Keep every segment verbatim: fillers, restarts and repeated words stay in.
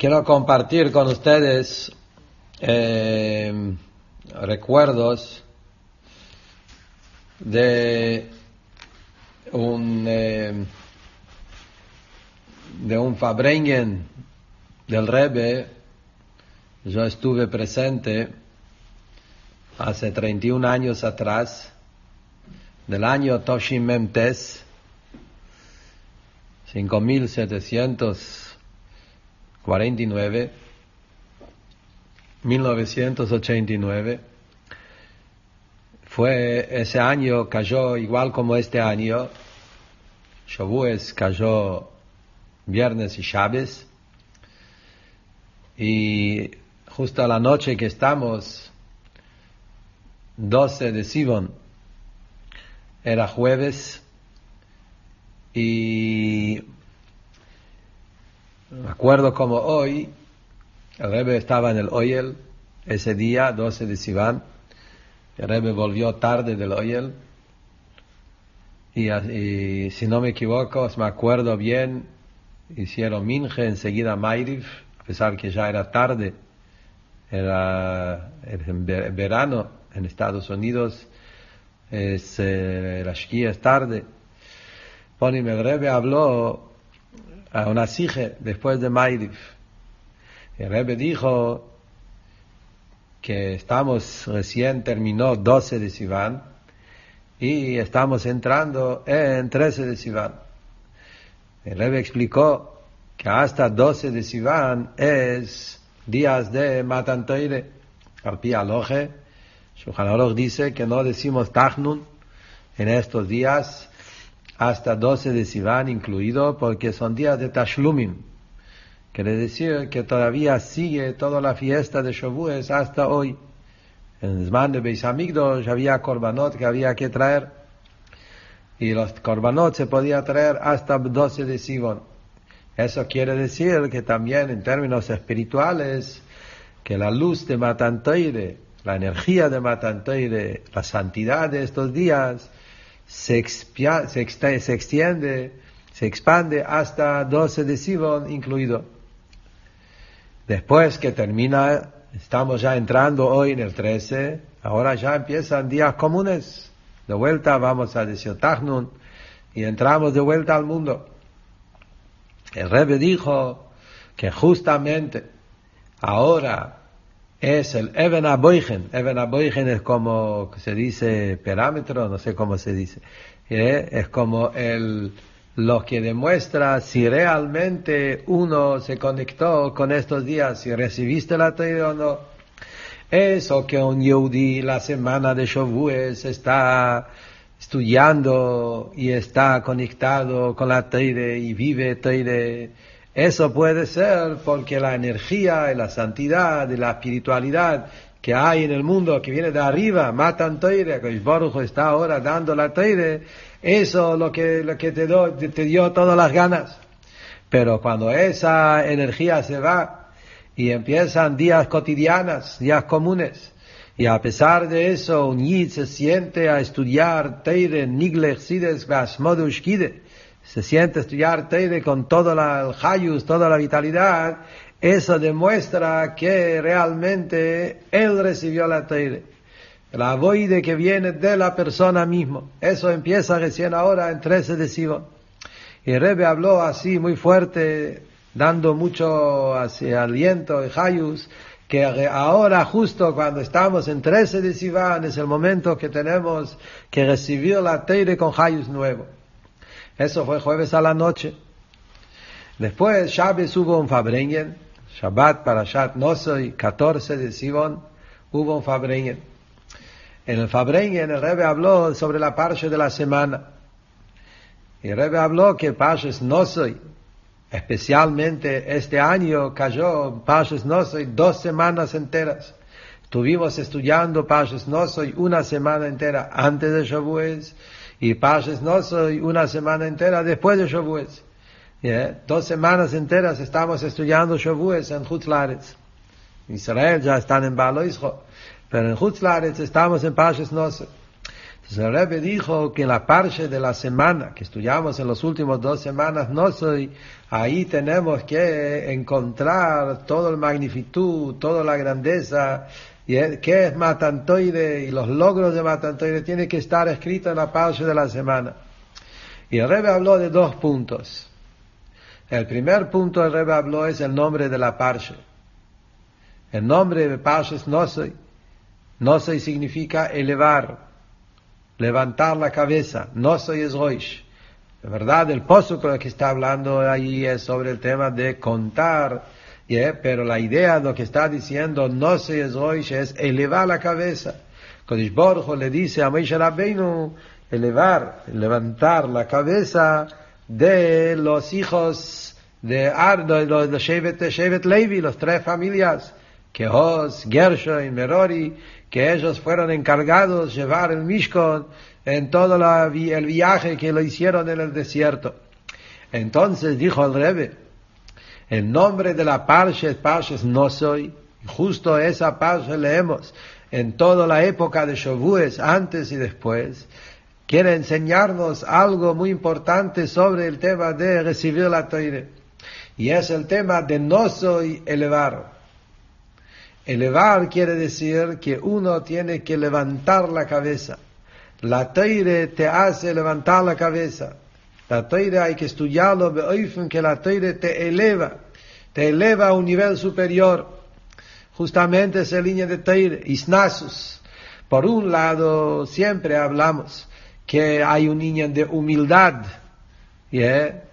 Quiero compartir con ustedes eh, recuerdos de un eh, de un Farbrengen del Rebbe. Yo estuve presente hace treinta y un años atrás, del año Toshin Memtes, cinco mil setecientos cuarenta y nueve, mil novecientos ochenta y nueve. Fue ese año, cayó igual como este año, Shavuos cayó viernes y Shabbos, y justo a la noche que estamos, doce de Sivon, era jueves, y me acuerdo como hoy, el Rebbe estaba en el Ohel ese día, doce de Sivan. El Rebbe volvió tarde del Ohel. Y, y si no me equivoco, si me acuerdo bien, hicieron Minje enseguida Ma'ariv, a pesar que ya era tarde. Era en verano en Estados Unidos, es, eh, la Shkia es tarde. Pónime, el Rebbe habló a una sije después de Ma'ariv. El Rebbe dijo que estamos recién terminó doce de Sivan y estamos entrando en trece de Sivan. El Rebbe explicó que hasta doce de Sivan es días de Matanteire, Alpía Loge. Shulchan Aruch dice que no decimos Tachnun en estos días, hasta doce de Sivan incluido, porque son días de Tashlumin. Quiere decir que todavía sigue toda la fiesta de Shavuos hasta hoy. En Zman de Beis Hamikdash había Corbanot que había que traer, y los Corbanot se podía traer hasta doce de Sivan. Eso quiere decir que también en términos espirituales, que la luz de Matanteire, la energía de Matanteire, la santidad de estos días, Se, expia, se, extiende, se extiende, se expande hasta doce de Sivan incluido. Después que termina, estamos ya entrando hoy en el trece, ahora ya empiezan días comunes. De vuelta vamos a decir Tachnun y entramos de vuelta al mundo. El Rebbe dijo que justamente ahora es el Even Aboigen. Even Aboigen es como se dice parámetro, no sé cómo se dice. ¿Eh? Es como el lo que demuestra si realmente uno se conectó con estos días, si recibiste la Teidá o no. Eso que un Yehudi la semana de Shavuos está estudiando y está conectado con la Teidá y vive Teidá. Eso puede ser porque la energía y la santidad y la espiritualidad que hay en el mundo, que viene de arriba, Matanteire, que Baruj está ahora dando la Teire, eso es lo que, lo que te, do, te dio todas las ganas. Pero cuando esa energía se va y empiezan días cotidianos, días comunes, y a pesar de eso, un Yid se siente a estudiar Teire, Niglechsides, Vasmodushkide, se siente estudiar Teide con todo la, el Hayus, toda la vitalidad, eso demuestra que realmente él recibió la Teide. La voide que viene de la persona misma, eso empieza recién ahora en trece de Sivan. Y Rebbe habló así muy fuerte, dando mucho hacia aliento de Hayus, que ahora justo cuando estamos en trece de Sivan es el momento que tenemos que recibir la Teide con Hayus nuevo. Eso fue jueves a la noche. Después, Shabbos hubo un Farbrengen. Shabbat, Parashat Naso y catorce de Sivan, hubo un Farbrengen. En el Farbrengen, el Rebbe habló sobre la parsha de la semana. Y el Rebbe habló que Parashat Naso, especialmente este año, cayó Parashat Naso dos semanas enteras. Estuvimos estudiando Parashat Naso una semana entera antes de Shavuos, y Parashat Naso una semana entera después de Shavuos. Yeah. Dos semanas enteras estamos estudiando Shavuos en Chutzlarets. En Israel ya están en Baloisho, pero en Chutzlarets estamos en Parashat Naso. El Rebbe dijo que en la parsha de la semana que estudiamos en las últimas dos semanas, no soy, ahí tenemos que encontrar toda la magnitud, toda la grandeza, que es Matanteire y los logros de Matanteire tienen que estar escritos en la parsha de la semana. Y el Rebbe habló de dos puntos. El primer punto el Rebbe habló es el nombre de la parsha. El nombre de parsha es no soy. No soy significa elevar, levantar la cabeza, no soy es roish. De verdad, el pasuk con el que está hablando ahí es sobre el tema de contar, ¿sí? Pero la idea de lo que está diciendo, no soy es roish, es elevar la cabeza. Kodesh Borjo le dice a Moshe Rabbeinu, elevar, levantar la cabeza de los hijos de Ardo, los de Shevet, Shevet Levi, las tres familias, Kehos, Gershon y Merori, que ellos fueron encargados de llevar el Mishkan en todo la, el viaje que lo hicieron en el desierto. Entonces dijo el Rebbe, el nombre de la parsha, parsha es no soy, justo esa parsha leemos en toda la época de Shavuos, antes y después, quiere enseñarnos algo muy importante sobre el tema de recibir la Teire, y es el tema de no soy elevar. Elevar quiere decir que uno tiene que levantar la cabeza. La Teire te hace levantar la cabeza. La Teire hay que estudiarlo, que la Teire te eleva, te eleva a un nivel superior. Justamente esa línea de Teire, Isnasus. Por un lado, siempre hablamos que hay un niño de humildad. ¿Sí?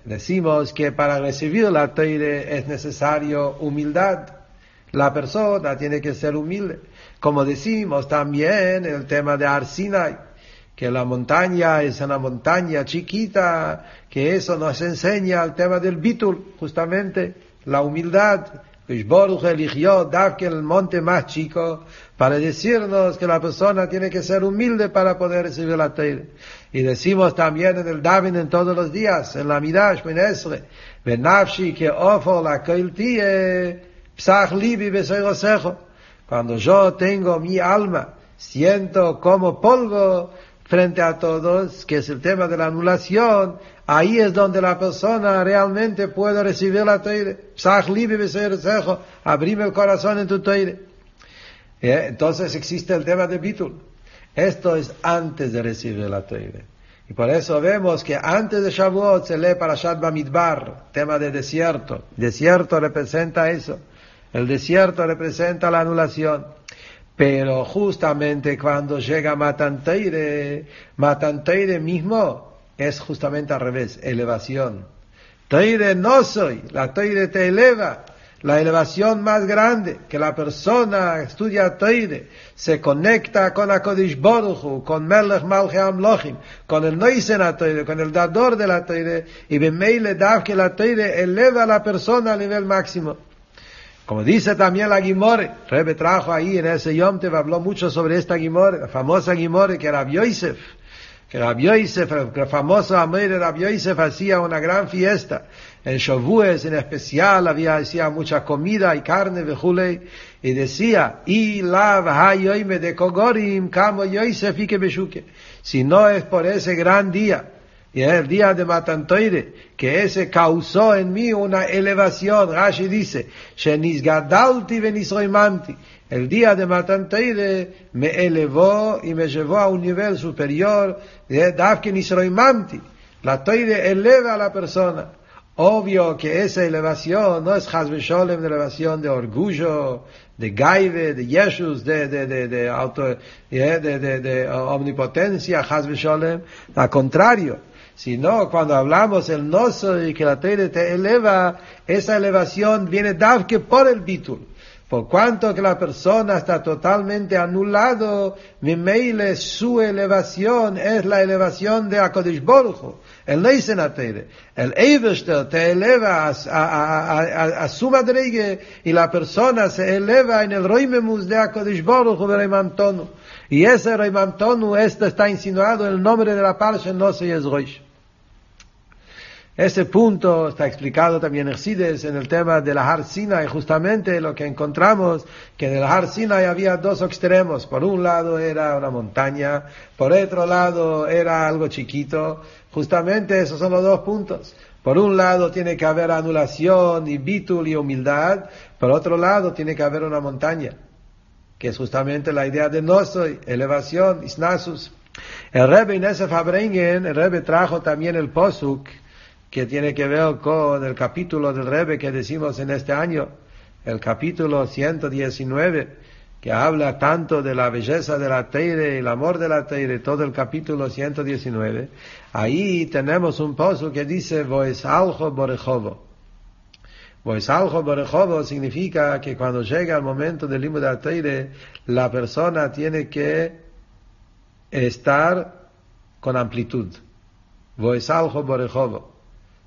Decimos que para recibir la Teire es necesario humildad. La persona tiene que ser humilde. Como decimos también el tema de Har Sinai, que la montaña es una montaña chiquita, que eso nos enseña el tema del bitul, justamente la humildad. Bishboruch eligió Davke el monte más chico para decirnos que la persona tiene que ser humilde para poder recibir la Teire. Y decimos también en el Davin en todos los días, en la Midash, Benesre, Benafshi que ofo la Koiltie, cuando yo tengo mi alma, siento como polvo frente a todos, que es el tema de la anulación, ahí es donde la persona realmente puede recibir la Teire. Abrime el corazón en tu Teire. Entonces existe el tema de bitul. Esto es antes de recibir la Teire. Y por eso vemos que antes de Shavuot se lee Parashat Bamidbar, tema de desierto. Desierto representa eso. El desierto representa la anulación. Pero justamente cuando llega Matanteire, Matanteire mismo es justamente al revés, elevación. Teire no soy, la Teire te eleva. La elevación más grande, que la persona estudia Teire, se conecta con la Kodesh Boruchu, con Melech Malche Amlochim, con el Noisen a Teire, con el dador de la Teire, y Bemeile Dav que la Teire eleva a la persona al nivel máximo. Como dice también la gimore, Rebbe trajo ahí en ese Yom Tev, habló mucho sobre esta gimore, la famosa gimore que Rab Yosef, que Rab Yosef, el famoso Amir de Rab Yosef hacía una gran fiesta. En Shavuos en especial había hacía mucha comida y carne vejule, y decía y la hayoime de kogorim kamo Yosef y que beshuke, si no es por ese gran día y es el día de Matanteire que ese causó en mí una elevación. Rashi dice shenisgadalti venisroimanti, el día de Matanteire me elevó y me llevó a un nivel superior de davke nisroimanti. La Teire eleva a la persona. Obvio que esa elevación no es Hasbysholem, de elevación de orgullo, de gaive, de yeshus, de, de, de, de, auto, de, de, de, de omnipotencia, Hasbysholem. Al contrario, sino cuando hablamos el no soy, que la Teire te eleva, esa elevación viene davke por el bitul. Por cuanto que la persona está totalmente anulado, mimeile su elevación es la elevación de HaKodesh Baruch Hu. El Neisen a Teire, el Eiveshter te eleva a, a, a, a, a su madrigue, y la persona se eleva en el Roimemus de HaKodesh Baruch Hu Reimantonu. Y ese Reimantonu, esto está insinuado en el nombre de la parsha, no soy es Roish. Ese punto está explicado también en Sides, en el tema de la Har Sinai, justamente lo que encontramos, que en el Har Sinai había dos extremos, por un lado era una montaña, por otro lado era algo chiquito, justamente esos son los dos puntos. Por un lado tiene que haber anulación y bitul y humildad, por otro lado tiene que haber una montaña, que es justamente la idea de no soy, elevación, isnasus. El Rebbe en ese Farbrengen, el Rebbe trajo también el pasuk, que tiene que ver con el capítulo del Rebbe que decimos en este año, el capítulo ciento diecinueve, que habla tanto de la belleza de la Teire, el amor de la Teire, todo el capítulo ciento diecinueve. Ahí tenemos un pasuk que dice, Voesaljo Borejovo. Voesaljo Borejovo significa que cuando llega el momento del limud de la Teire, la persona tiene que estar con amplitud. Voesaljo Borejovo.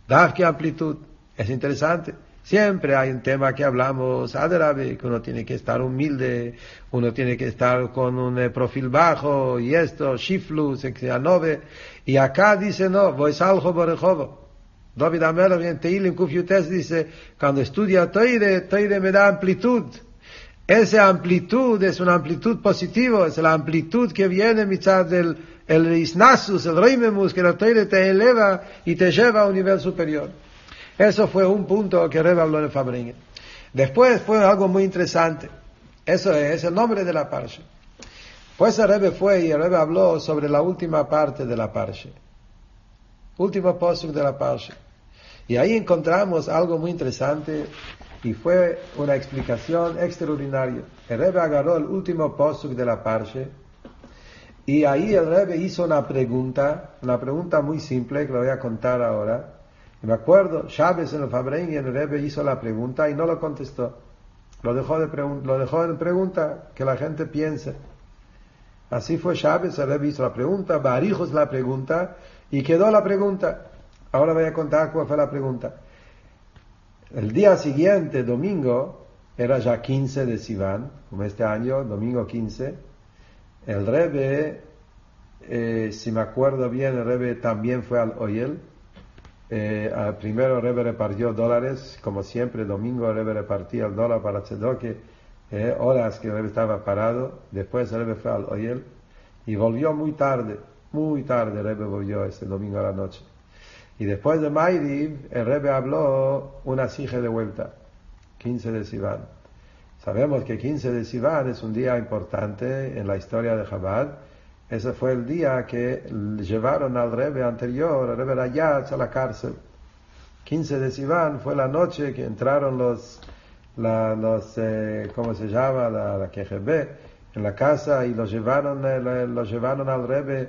Daf que amplitud, es interesante. Siempre hay un tema que hablamos, Adarabe, que uno tiene que estar humilde, uno tiene que estar con un perfil bajo, y esto, Shiflu, Sexianove. Y acá dice, no, Voisaljo Borejovo. David Amelo, en Teilim Kufiutes dice, cuando estudia Teire, Teire me da amplitud. Esa amplitud es una amplitud positiva, es la amplitud que viene mitad del el isnasus, el reimemus, que la Teire te eleva y te lleva a un nivel superior. Eso fue un punto que Rebbe habló en Farbrengen. Después fue algo muy interesante. Eso es el nombre de la parsha. Pues el Rebbe fue y el Rebbe habló sobre la última parte de la parsha. Último pasuk de la parsha. Y ahí encontramos algo muy interesante y fue una explicación extraordinaria. El Rebbe agarró el último pasuk de la parsha. Y ahí el Rebbe hizo una pregunta, una pregunta muy simple que lo voy a contar ahora. Y me acuerdo, Chávez en el Farbrengen, el Rebbe hizo la pregunta y no lo contestó. Lo dejó, de pregun- lo dejó en pregunta, que la gente piense. Así fue Chávez, el Rebbe hizo la pregunta, Barijos la pregunta, y quedó la pregunta. Ahora voy a contar cuál fue la pregunta. El día siguiente, domingo, era ya quince de Sivan, como este año, domingo quince. El Rebbe, eh, si me acuerdo bien, el Rebbe también fue al Ohel. Eh, primero el Rebbe repartió dólares, como siempre, domingo el Rebbe repartía el dólar para Tzedoke, eh, horas que el Rebbe estaba parado. Después el Rebbe fue al Ohel y volvió muy tarde, muy tarde el Rebbe volvió ese domingo a la noche. Y después de Ma'ariv, el Rebbe habló una sija de vuelta, quince de Sivan. Sabemos que quince de Sivan es un día importante en la historia de Chabad. Ese fue el día que llevaron al Rebbe anterior, al Rebbe Rayatz, a la cárcel. quince de Sivan fue la noche que entraron los, la, los eh, ¿cómo se llama? La, la K G B, en la casa y los llevaron, eh, los llevaron al Rebbe,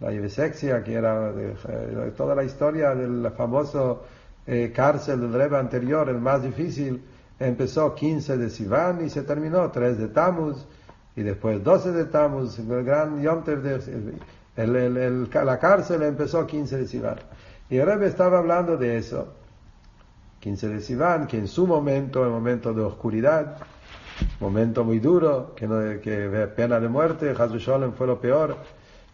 la Yevesexia, que era eh, toda la historia del famoso eh, cárcel del Rebbe anterior, el más difícil. Empezó quince de Sivan y se terminó tres de Tamuz y después doce de Tamuz, el gran Yom Tov de el, el, el, la cárcel empezó quince de Sivan. Y el Rebbe estaba hablando de eso. quince de Sivan, que en su momento, el momento de oscuridad, momento muy duro, que no, que pena de muerte, Hasbysholem fue lo peor.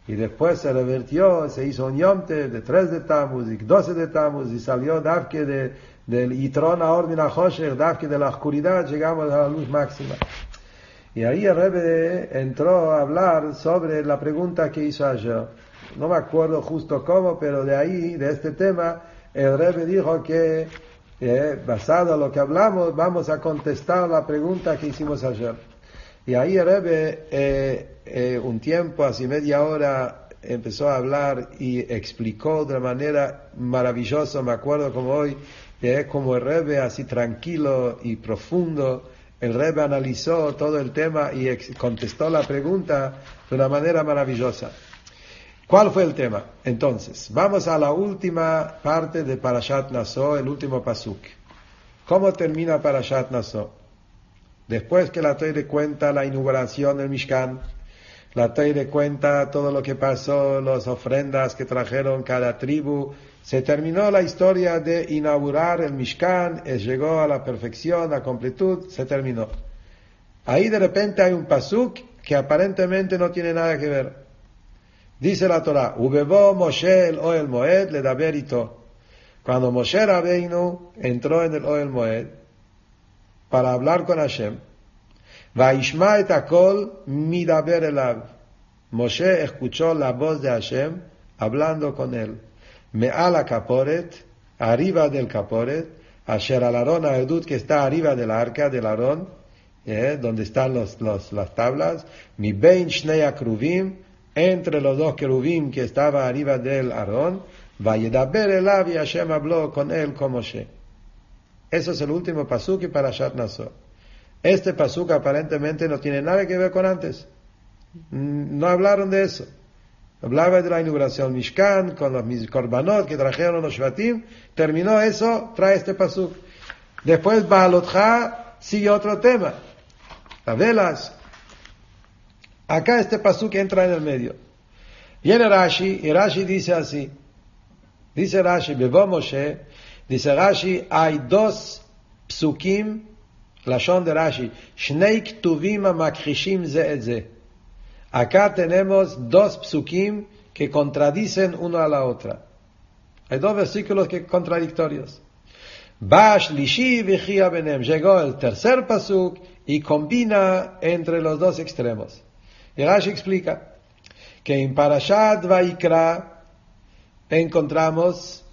Y después se revirtió, se hizo un Yom Tov de tres de Tamuz y doce de Tamuz y salió Davke de del Yitron Aor Min HaChoshech, Davke de la oscuridad, llegamos a la luz máxima. Y ahí el Rebbe entró a hablar sobre la pregunta que hizo ayer. No me acuerdo justo cómo, pero de ahí, de este tema, el Rebbe dijo que, eh, basado en lo que hablamos, vamos a contestar la pregunta que hicimos ayer. Y ahí el Rebbe, eh, eh, un tiempo, así media hora, empezó a hablar y explicó de una manera maravillosa, me acuerdo como hoy, que como el Rebbe, así tranquilo y profundo, el Rebbe analizó todo el tema y ex- contestó la pregunta de una manera maravillosa. ¿Cuál fue el tema? Entonces, vamos a la última parte de Parashat Naso, el último pasuk. ¿Cómo termina Parashat Naso? Después que la Teire cuenta la inauguración del Mishkan, la Teire cuenta todo lo que pasó, las ofrendas que trajeron cada tribu. Se terminó la historia de inaugurar el Mishkan, llegó a la perfección, a completud, se terminó. Ahí de repente hay un pasuk que aparentemente no tiene nada que ver. Dice la Torah, Ubebo Moshe el Ohel Moed le daber ito. Cuando Moshe Rabbeinu entró en el Ohel Moed para hablar con Hashem, Vaishma et akol midaber elab. Moshe escuchó la voz de Hashem hablando con él. Me'al hakaporet, arriba del kaporet, asher al Aarón ha'edut, que está arriba del arca del Aarón, eh, donde están los, los, las tablas, mi bein shnei akruvim, entre los dos querubim que estaba arriba del Aarón, vayedaber elav, y Hashem habló con él, con Moshe. Eso es el último pasuk y Parashat Naso. Este pasuk aparentemente no tiene nada que ver con antes. No hablaron de eso. Hablaba de la inauguración Mishkan, con los Corbanot que trajeron los Shvatim. Terminó eso, trae este pasuk. Después, Baalotja, sigue otro tema. Las velas. Acá este pasuk entra en el medio. Viene Rashi, y Rashi dice así. Dice Rashi, Bebo Moshe, dice Rashi, hay dos psukim, lashon de Rashi, Shnei ktuvim amakrishim ze et ze. Acá tenemos dos psukim que contradicen uno a la otra. Hay dos versículos que contradictorios. Bash lishi v'chia benem. Llegó el tercer pasuk y combina entre los dos extremos. Y Rashi explica que en Parashat Vayikra encontramos,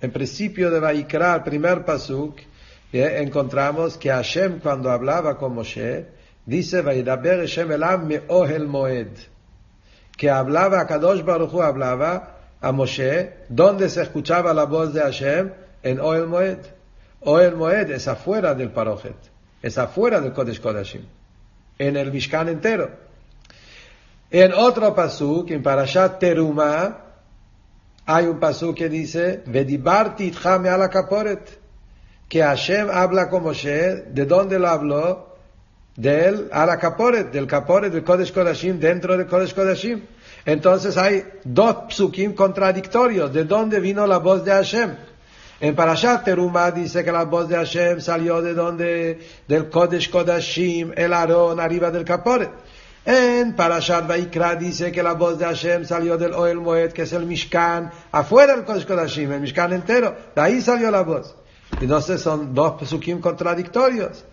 en principio de Vayikra, el primer pasuk, eh, encontramos que Hashem, cuando hablaba con Moshe, dice, Vaidaber Hashem elav me Ohel Moed. Que hablaba, Kadosh Baruj Hu hablaba a Moshe, donde se escuchaba la voz de Hashem, en Ohel Moed. Ohel Moed es afuera del Parojet, es afuera del Kodesh Kodashim, en el Mishkan entero. En otro pasuk, en Parashat Teruma, hay un pasuk que dice, Vedibarti itcha me ala kaporet. Que Hashem habla con Moshe, ¿de dónde lo habló? Del a la caporet, del caporet, del Kodesh Kodashim, dentro del Kodesh Kodashim. Entonces hay dos psukim contradictorios. ¿De dónde vino la voz de Hashem? En Parashat Teruma dice que la voz de Hashem salió de donde, del Kodesh Kodashim, el Aarón, arriba del caporet. En Parashat Vayikra dice que la voz de Hashem salió del Ohel Moed, que es el Mishkan, afuera del Kodesh Kodashim, el Mishkan entero. De ahí salió la voz. Entonces son dos psukim contradictorios.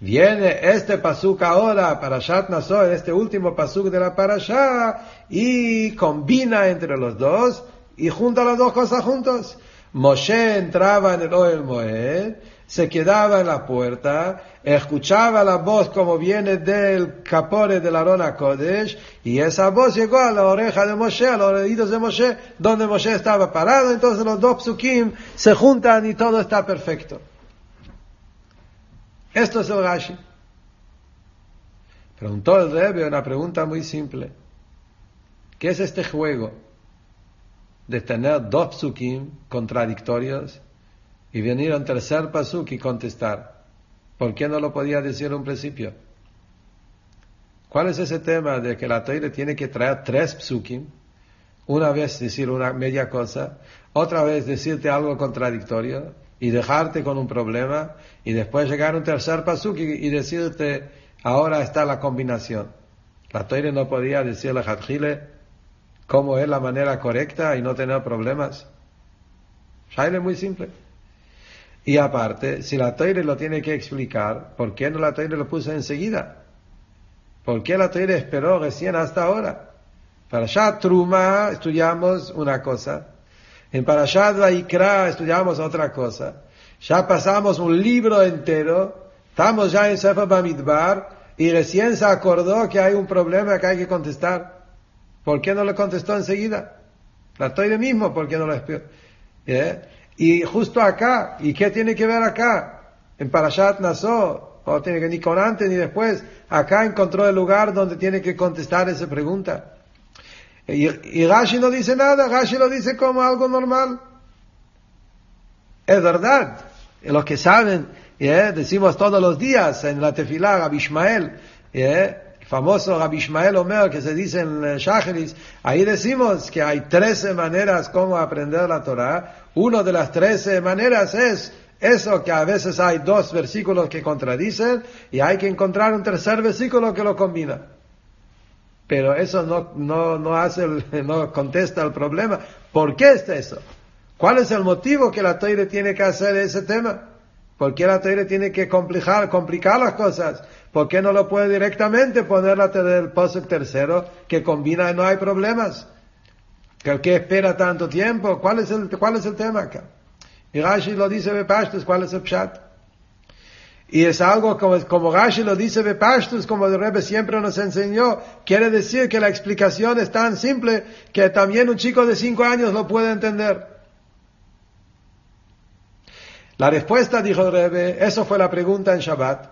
Viene este pasuk ahora, Parashat Naso, en este último pasuk de la parashá, y combina entre los dos, y junta las dos cosas juntos. Moshe entraba en el Ohel Moed, se quedaba en la puerta, escuchaba la voz como viene del capore del Aarón HaKodesh, y esa voz llegó a la oreja de Moshe, a los oídos de Moshe, donde Moshe estaba parado. Entonces los dos psukim se juntan y todo está perfecto. Esto es el Rashi. Preguntó el Rebbe una pregunta muy simple. ¿Qué es este juego de tener dos psukim contradictorios y venir a un tercer pasuk y contestar? ¿Por qué no lo podía decir en un principio? ¿Cuál es ese tema de que la Teire tiene que traer tres psukim? Una vez decir una media cosa, otra vez decirte algo contradictorio, y dejarte con un problema, y después llegar a un tercer pasuk y, y decirte, ahora está la combinación. La Teire no podía decirle a Hadjile cómo es la manera correcta y no tener problemas. Shaila es muy simple. Y aparte, si la Teire lo tiene que explicar, ¿por qué no la Teire lo puso enseguida? ¿Por qué la Teire esperó recién hasta ahora? Para Shah Truma estudiamos una cosa. En Parashat Vayikra estudiamos otra cosa. Ya pasamos un libro entero. Estamos ya en Sefer Bamidbar. Y recién se acordó que hay un problema que hay que contestar. ¿Por qué no lo contestó enseguida? La Teire mismo, ¿por qué no lo espió? ¿Eh? Y justo acá. ¿Y qué tiene que ver acá? En Parashat Naso. No tiene que ni con antes ni después. Acá encontró el lugar donde tiene que contestar esa pregunta. Y, y Rashi no dice nada, Rashi lo dice como algo normal. Es verdad, los que saben, ¿eh? Decimos todos los días en la tefilá, Rabbi Ishmael, ¿eh? El famoso Rabbi Ishmael Omer que se dice en Shacharis, ahí decimos que hay trece maneras como aprender la Torah. Una de las trece maneras es eso, que a veces hay dos versículos que contradicen y hay que encontrar un tercer versículo que lo combina. Pero eso no, no, no hace, no contesta el problema. ¿Por qué está eso? ¿Cuál es el motivo que la Teire tiene que hacer ese tema? ¿Por qué la Teire tiene que complicar, complicar las cosas? ¿Por qué no lo puede directamente poner la del pasuk tercero, que combina y no hay problemas? ¿Por qué espera tanto tiempo? ¿Cuál es el, cuál es el tema acá? Y Rashi lo dice de Pashtus, ¿cuál es el pshat? Y es algo como, como Rashi lo dice de Pashtus, como el Rebbe siempre nos enseñó, quiere decir que la explicación es tan simple que también un chico de cinco años lo puede entender. La respuesta, dijo el Rebbe, eso fue la pregunta en Shabbat.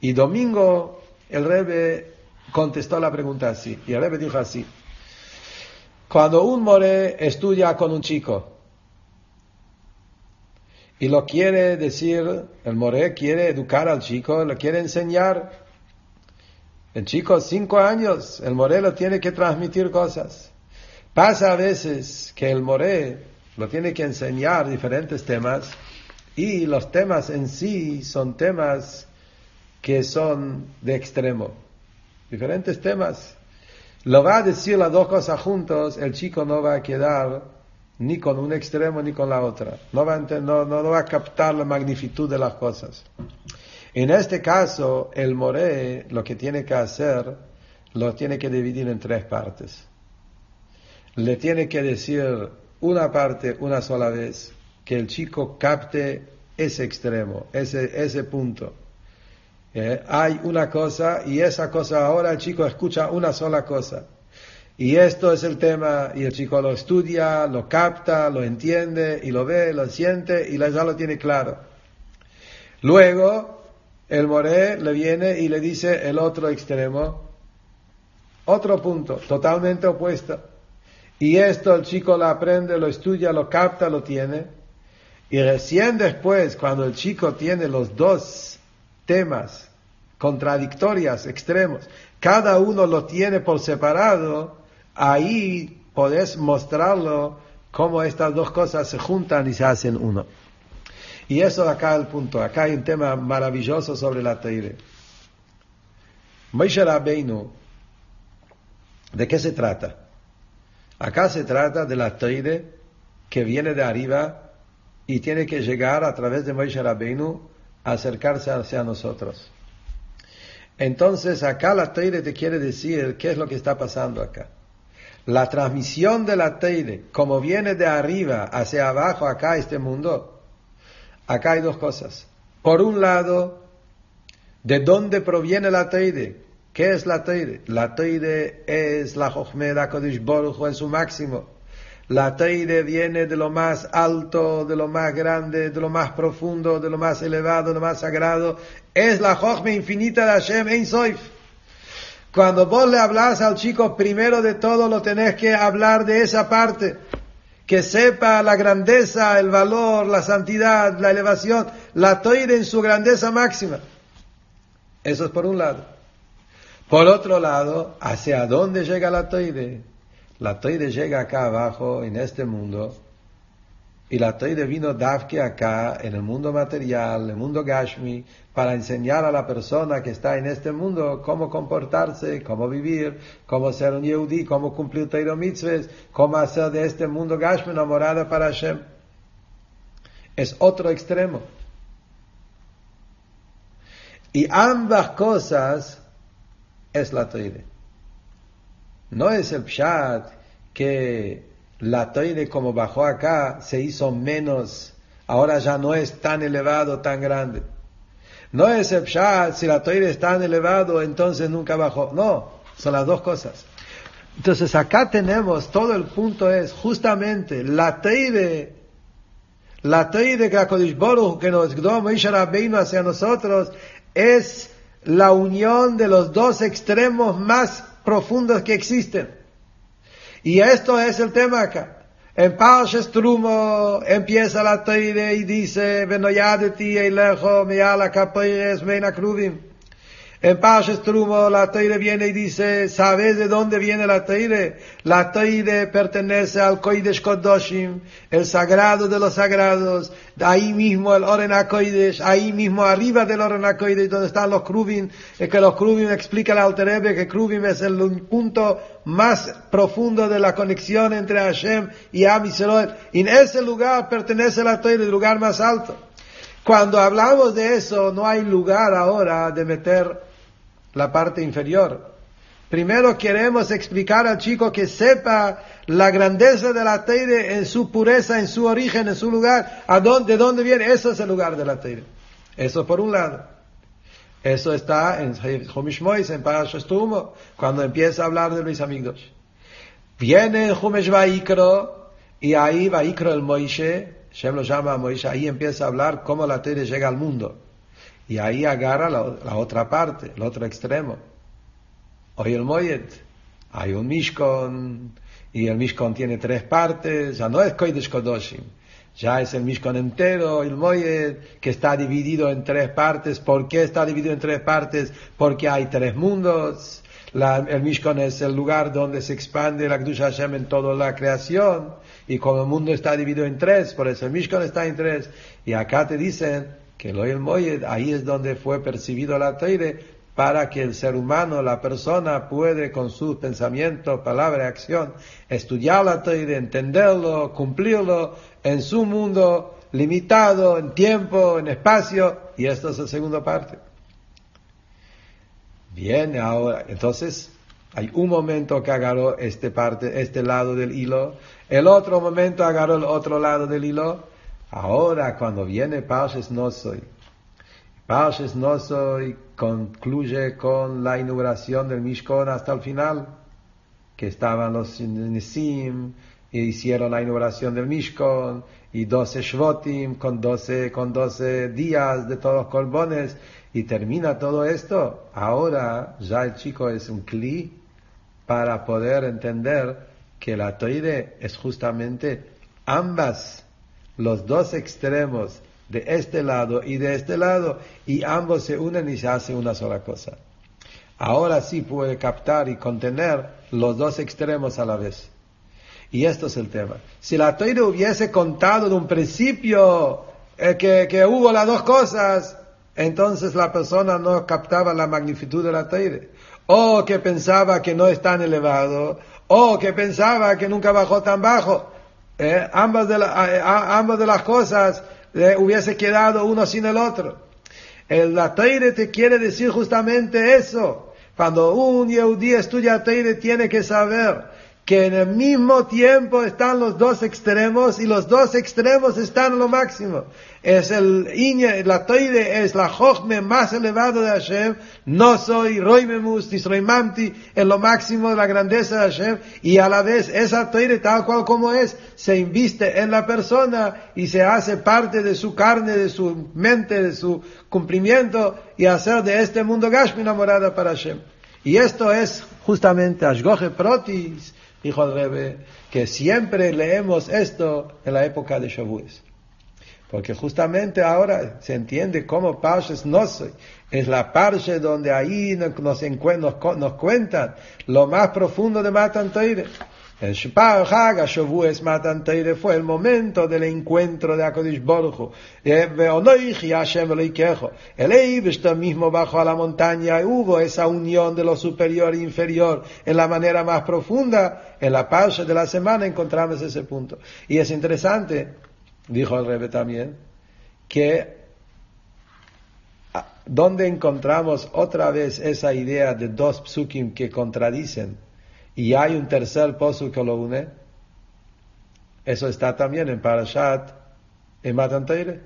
Y domingo el Rebbe contestó la pregunta así. Y el Rebbe dijo así: cuando un more estudia con un chico y lo quiere decir, el more quiere educar al chico, lo quiere enseñar. El chico, cinco años, el more lo tiene que transmitir cosas. Pasa a veces que el more lo tiene que enseñar diferentes temas. Y los temas en sí son temas que son de extremo. Diferentes temas. Lo va a decir las dos cosas juntos, el chico no va a quedar ni con un extremo ni con la otra. No va a, ent- no, no, no va a captar la magnitud de las cosas. En este caso, el more lo que tiene que hacer, lo tiene que dividir en tres partes. Le tiene que decir una parte una sola vez, que el chico capte ese extremo, ese, ese punto. Eh, hay una cosa y esa cosa ahora el chico escucha una sola cosa. Y esto es el tema y el chico lo estudia, lo capta, lo entiende y lo ve, lo siente y ya lo tiene claro. Luego el more le viene y le dice el otro extremo, otro punto, totalmente opuesto. Y esto el chico lo aprende, lo estudia, lo capta, lo tiene. Y recién después, cuando el chico tiene los dos temas contradictorios, extremos, cada uno lo tiene por separado, ahí podés mostrarlo cómo estas dos cosas se juntan y se hacen uno. Y eso acá es el punto. Acá hay un tema maravilloso sobre la Teire. Moshe Rabbeinu, ¿de qué se trata? Acá se trata de la Teire que viene de arriba, y tiene que llegar a través de Moshe Rabbeinu a acercarse hacia nosotros. Entonces acá la Teire te quiere decir qué es lo que está pasando acá. La transmisión de la Teire, como viene de arriba hacia abajo acá este mundo, acá hay dos cosas. Por un lado, ¿de dónde proviene la Teire? ¿Qué es la Teire? La Teire es la Jochmé de Kodesh Baruch Hu en su máximo. La Teire viene de lo más alto, de lo más grande, de lo más profundo, de lo más elevado, de lo más sagrado. Es la Jochma infinita de Hashem, Ein Sof. Cuando vos le hablas al chico, primero de todo lo tenés que hablar de esa parte. Que sepa la grandeza, el valor, la santidad, la elevación. La Teire en su grandeza máxima. Eso es por un lado. Por otro lado, ¿hacia dónde llega la Teire? La Teire llega acá abajo, en este mundo, y la Teire vino dafke acá, en el mundo material, el mundo Gashmi, para enseñar a la persona que está en este mundo cómo comportarse, cómo vivir, cómo ser un Yehudi, cómo cumplir Teiro Mitzvahs, cómo hacer de este mundo Gashmi una morada para Hashem. Es otro extremo. Y ambas cosas es la Teire. No es el pshat que la Teire como bajó acá se hizo menos, ahora ya no es tan elevado, tan grande. No es el pshat, si la Teire es tan elevado, entonces nunca bajó. No, son las dos cosas. Entonces acá tenemos, todo el punto es justamente la Teire, la Teire que HaKadosh Baruch Hu que nos dio Moshe Rabbeinu hacia nosotros, es la unión de los dos extremos más profundos que existen. Y esto es el tema acá. En Parashat Trumo empieza la Teire y dice: Venoyadeti eilecho me'al ha'kapeiros me'in ha'kruvim. En Parashat Naso, la Teire viene y dice, ¿sabes de dónde viene la Teire? La Teire pertenece al Koidesh Kodoshim, el sagrado de los sagrados, ahí mismo el Oren HaKoidesh, ahí mismo arriba del Oren HaKoidesh, donde están los Kruvim, es que los Kruvim, explica el Alter Rebbe, que Kruvim es el punto más profundo de la conexión entre Hashem y Am Yisroel. Y en ese lugar pertenece la Teire, el lugar más alto. Cuando hablamos de eso, no hay lugar ahora de meter la parte inferior. Primero queremos explicar al chico que sepa la grandeza de la Teire en su pureza, en su origen, en su lugar, a dónde, de dónde viene. Eso es el lugar de la Teire. Eso por un lado. Eso está en Chumash Mois, en Parashat Tumo, cuando empieza a hablar de mis amigos. Viene el Chumash Vayikro, y ahí Vayikro el Moishe, Shem lo llama a Moisés, ahí empieza a hablar cómo la Teire llega al mundo. Y ahí agarra la, la otra parte, el otro extremo. Hoy el Moyet, hay un Mishkan, y el Mishkan tiene tres partes, ya no es Kodesh Kodoshim, ya es el Mishkan entero, el Moyet, que está dividido en tres partes. ¿Por qué está dividido en tres partes? Porque hay tres mundos. La, el Mishkan es el lugar donde se expande la Kedusha Hashem en toda la creación, y como el mundo está dividido en tres, por eso el Mishkan está en tres, y acá te dicen que el Ohel Moyed, ahí es donde fue percibido la Teire, para que el ser humano, la persona, puede con sus pensamientos, palabras, acción, estudiar la Teire, entenderlo, cumplirlo, en su mundo limitado, en tiempo, en espacio, y esta es la segunda parte. Bien, ahora, entonces, hay un momento que agarró este parte, este lado del hilo, el otro momento agarró el otro lado del hilo. Ahora, cuando viene Parashat Naso, Parashat Naso concluye con la inauguración del Mishkan hasta el final, que estaban los Nisim, e hicieron la inauguración del Mishkan, y doce Shvotim, con doce, con doce días de todos los Corbones, y termina todo esto. Ahora ya el chico es un cli para poder entender que la Teire es justamente ambas, los dos extremos de este lado y de este lado, y ambos se unen y se hace una sola cosa. Ahora sí puede captar y contener los dos extremos a la vez. Y esto es el tema. Si la Teire hubiese contado de un principio eh, que, que hubo las dos cosas, entonces la persona no captaba la magnitud de la Teire, o que pensaba que no es tan elevado, o que pensaba que nunca bajó tan bajo. Eh, ambas, de la, eh, ambas de las cosas eh, hubiese quedado uno sin el otro. El, la Teire te quiere decir justamente eso. Cuando un yehudí estudia Teire, tiene que saber que en el mismo tiempo están los dos extremos, y los dos extremos están en lo máximo. Es el Iña, la Teire es la Jochme más elevado de Hashem, no soy, roimemus, tisroimamti, en lo máximo de la grandeza de Hashem, y a la vez esa Teire tal cual como es, se inviste en la persona, y se hace parte de su carne, de su mente, de su cumplimiento, y hacer de este mundo Gashmi una morada para Hashem. Y esto es justamente Ashgoche Protis, dijo el Rebbe, que siempre leemos esto en la época de Shavuos. Porque justamente ahora se entiende cómo Parashat Naso es la parsha donde ahí nos, nos, nos cuentan lo más profundo de Matanteire. El Shpachag Shavuos Matanteire fue el momento del encuentro de Hakadosh Baruch Hu. El Eibishter mismo bajó a la montaña y hubo esa unión de lo superior e inferior en la manera más profunda. En la parsha de la semana encontramos ese punto. Y es interesante, dijo el Rebbe también, que donde encontramos otra vez esa idea de dos psukim que contradicen, y hay un tercer pasuk que lo une. Eso está también en Parashat, en Matanteire.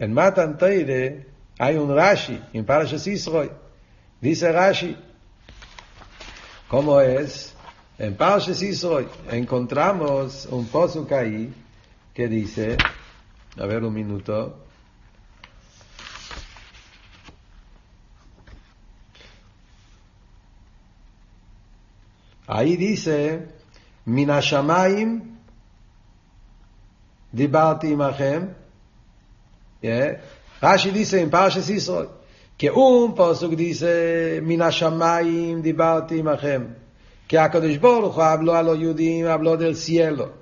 En Matanteire hay un Rashi, en Parashat Yisroel. Dice Rashi, ¿cómo es? En Parashat Yisroel encontramos un pasuk ahí que dice, a ver un minuto, ahí dice, Min hashamayim dibarti imachem. Rashi dice en Parashat Yisroel que un pasuk dice, Minashamayim dibarti machem, que HaKadosh Baruch Hu habló a los judíos, habló del cielo.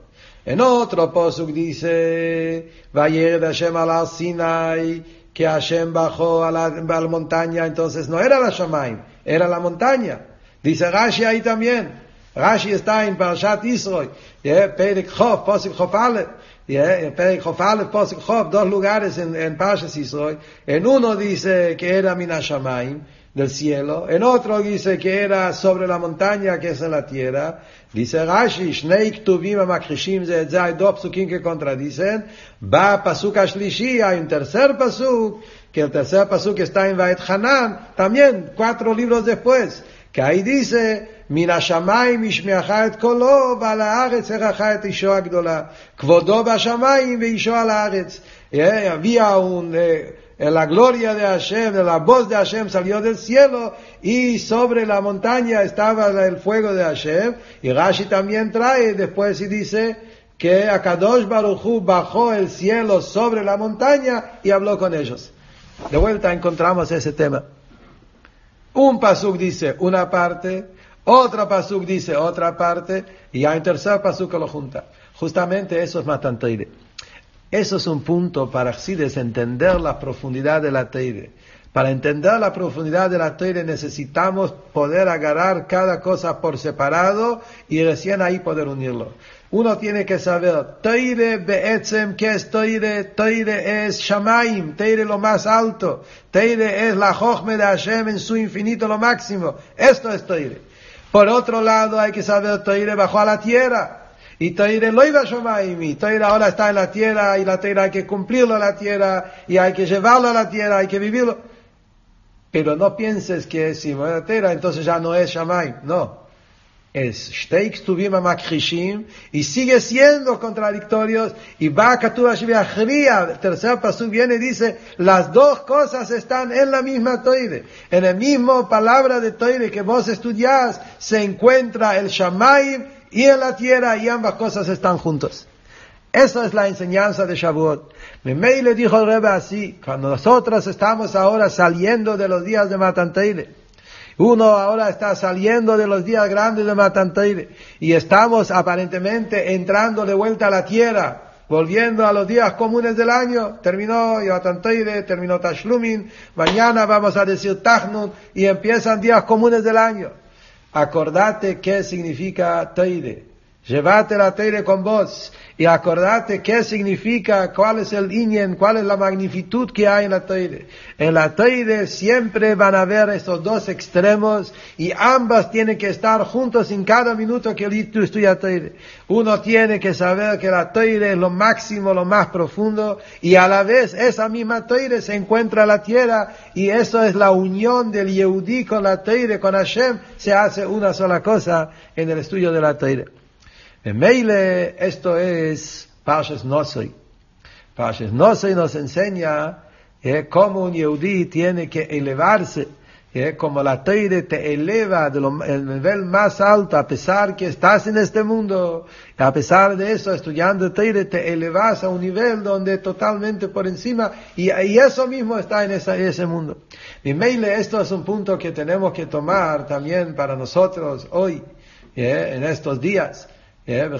En otro pasuk dice, Vayered Hashem al Har Sinai, que Hashem bajó a la, a la montaña, entonces no era la Shamayim, era la montaña. Dice Rashi ahí también. Rashi está en Parashat Israel, yeah, Perek Chof, Pasuk Chof Aleph, yeah, Perek Chof Aleph, Pasuk Chof, dos lugares en, en Parashat Israel. En uno dice que era Min Hashamayim, del cielo, en otro dice que era sobre la montaña que es en la tierra. Dice Rashi, Shnei Ktuvim HaMakhrishim Zeh Zeh, hay dos pasukim que contradicen. Va Pasuk HaShlishi, hay un tercer pasuk, que el tercer pasuk está en Vaet Hanan, también cuatro libros después, que ahí dice, מן השמיים ישמעך את קולו ועל הארץ יראך את אישו הגדולה, כבודו בשמיים ואישו על הארץ. Había un, eh, la gloria de Hashem, de la voz de Hashem salió del cielo y sobre la montaña estaba el fuego de Hashem. Y Rashi también trae después y dice que HaKadosh Baruch Hu bajó el cielo sobre la montaña y habló con ellos. De vuelta encontramos ese tema. Un pasuk dice una parte, otro pasuk dice otra parte, y hay un tercer pasuk que lo junta. Justamente eso es Matanteire. Eso es un punto para Chassidus entender la profundidad de la Teire. Para entender la profundidad de la Teire necesitamos poder agarrar cada cosa por separado y recién ahí poder unirlo. Uno tiene que saber, Teire be'etzem, ¿qué es Teire? Teire es Shamayim, Teire lo más alto. Teire es la Jochme de Hashem en su infinito, lo máximo. Esto es Teire. Por otro lado, hay que saber, Teire bajó a la tierra, y Teire lo iba a Shomayim, y Teire ahora está en la tierra, y la Teire hay que cumplirlo a la tierra, y hay que llevarlo a la tierra, hay que vivirlo. Pero no pienses que si va a la tierra, entonces ya no es Shomayim, no. Es Shteik Tuvim HaMakhrishim, y sigue siendo contradictorios, y va a Katubashim Yachriya, el tercer pasuk viene y dice, las dos cosas están en la misma Teire, en el mismo palabra de Teire que vos estudiás, se encuentra el Shamayim y en la tierra, y ambas cosas están juntos. Esa es la enseñanza de Shavuot. Memei le dijo el Rebbe así, cuando nosotros estamos ahora saliendo de los días de Matanteire, uno ahora está saliendo de los días grandes de Matanteire y estamos aparentemente entrando de vuelta a la tierra, volviendo a los días comunes del año. Terminó Matanteire, terminó Tashlumin, mañana vamos a decir Tachnun y empiezan días comunes del año. Acordate qué significa Teire, llévate la Teire con vos y acordate qué significa, cuál es el inyen, cuál es la magnitud que hay en la Teire. En la Teire siempre van a haber estos dos extremos y ambas tienen que estar juntos en cada minuto que tú estudias Teire. Uno tiene que saber que la Teire es lo máximo, lo más profundo, y a la vez esa misma Teire se encuentra en la tierra, y eso es la unión del Yehudí con la Teire, con Hashem, se hace una sola cosa en el estudio de la Teire. En Meile, esto es Parashat Naso. Parashat Naso nos enseña eh, cómo un Yehudí tiene que elevarse, eh, como la Teire te eleva del nivel más alto, a pesar que estás en este mundo, a pesar de eso, estudiando Teire te elevas a un nivel donde totalmente por encima, y, y eso mismo está en esa, ese mundo. En Meile, esto es un punto que tenemos que tomar también para nosotros hoy, eh, en estos días. Yeah,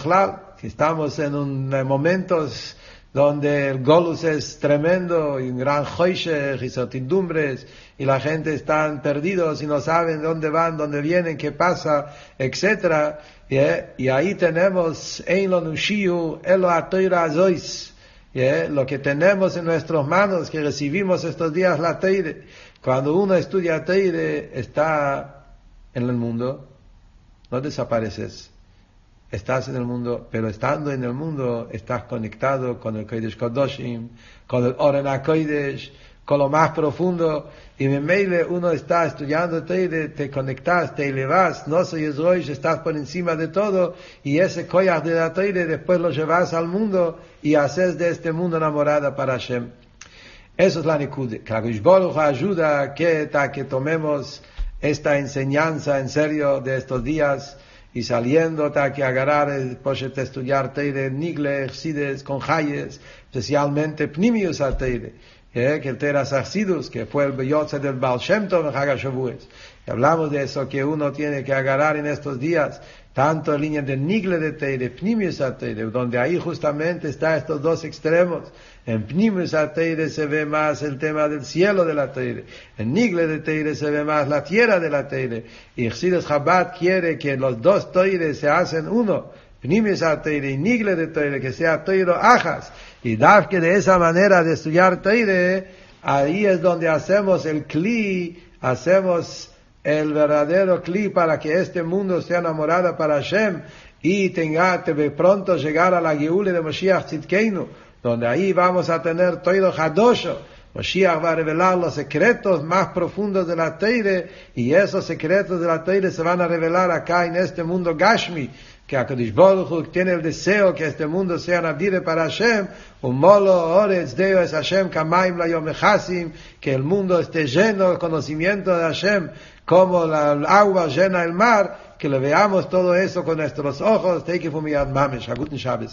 estamos en un, en momentos donde el golus es tremendo y un gran joyche y certidumbres y la gente está perdidos y no saben dónde van, dónde vienen, qué pasa, etcétera. Yeah, y ahí tenemos en lo nushiu, en lo atoira zois, yeah, lo que tenemos en nuestras manos que recibimos estos días la Teire. Cuando uno estudia Teire está en el mundo, no desapareces. Estás en el mundo, pero estando en el mundo estás conectado con el Kodesh Kodoshim, con el Oren HaKodesh, con lo más profundo, y en Meile uno está estudiando Teire, te conectas, te elevas, no soy Yesroish, estás por encima de todo, y ese koyach de la Teire después lo llevas al mundo y haces de este mundo una morada para Hashem. Eso es la Nikude. Que HaKadosh Baruch Hu ayuda que, que tomemos esta enseñanza en serio de estos días, y saliendo, hay que agarrar, puedes estudiar Teire, Nigle, Chassidus, con Hayus, especialmente Pnimius al Teire. ¿eh? Que el Teras Achsidus, que fue el Beyotze del Baal Shem Tov en Haga Shavuos. Hablamos de eso, que uno tiene que agarrar en estos días, tanto en línea de Nigle de Teire, Pnimius a Teire, donde ahí justamente está estos dos extremos. En Pnimius a Teire se ve más el tema del cielo de la Teire, en Nigle de Teire se ve más la tierra de la Teire, y Chsidus Chabad quiere que los dos Teire se hacen uno, Pnimius a Teire y Nigle de Teire, que sea Teire Ajas, y Dav que de esa manera de estudiar Teire, ahí es donde hacemos el Kli, hacemos el verdadero clip para que este mundo sea enamorado para Hashem y tenga de pronto llegar a la Geula de Moshiach Tzidkeinu, donde ahí vamos a tener Teiro Hadosho. Moshiach va a revelar los secretos más profundos de la Teire, y esos secretos de la Teire se van a revelar acá en este mundo Gashmi, que HaKadosh Baruch Hu tiene el deseo que este mundo sea navire para Hashem, Umolo Oretz Deo es Hashem Kamaim la Yom Echasim, que el mundo esté lleno del conocimiento de Hashem, como la agua llena el mar, que le veamos todo eso con nuestros ojos. Take it from me, Mamish. A guten Shabbos.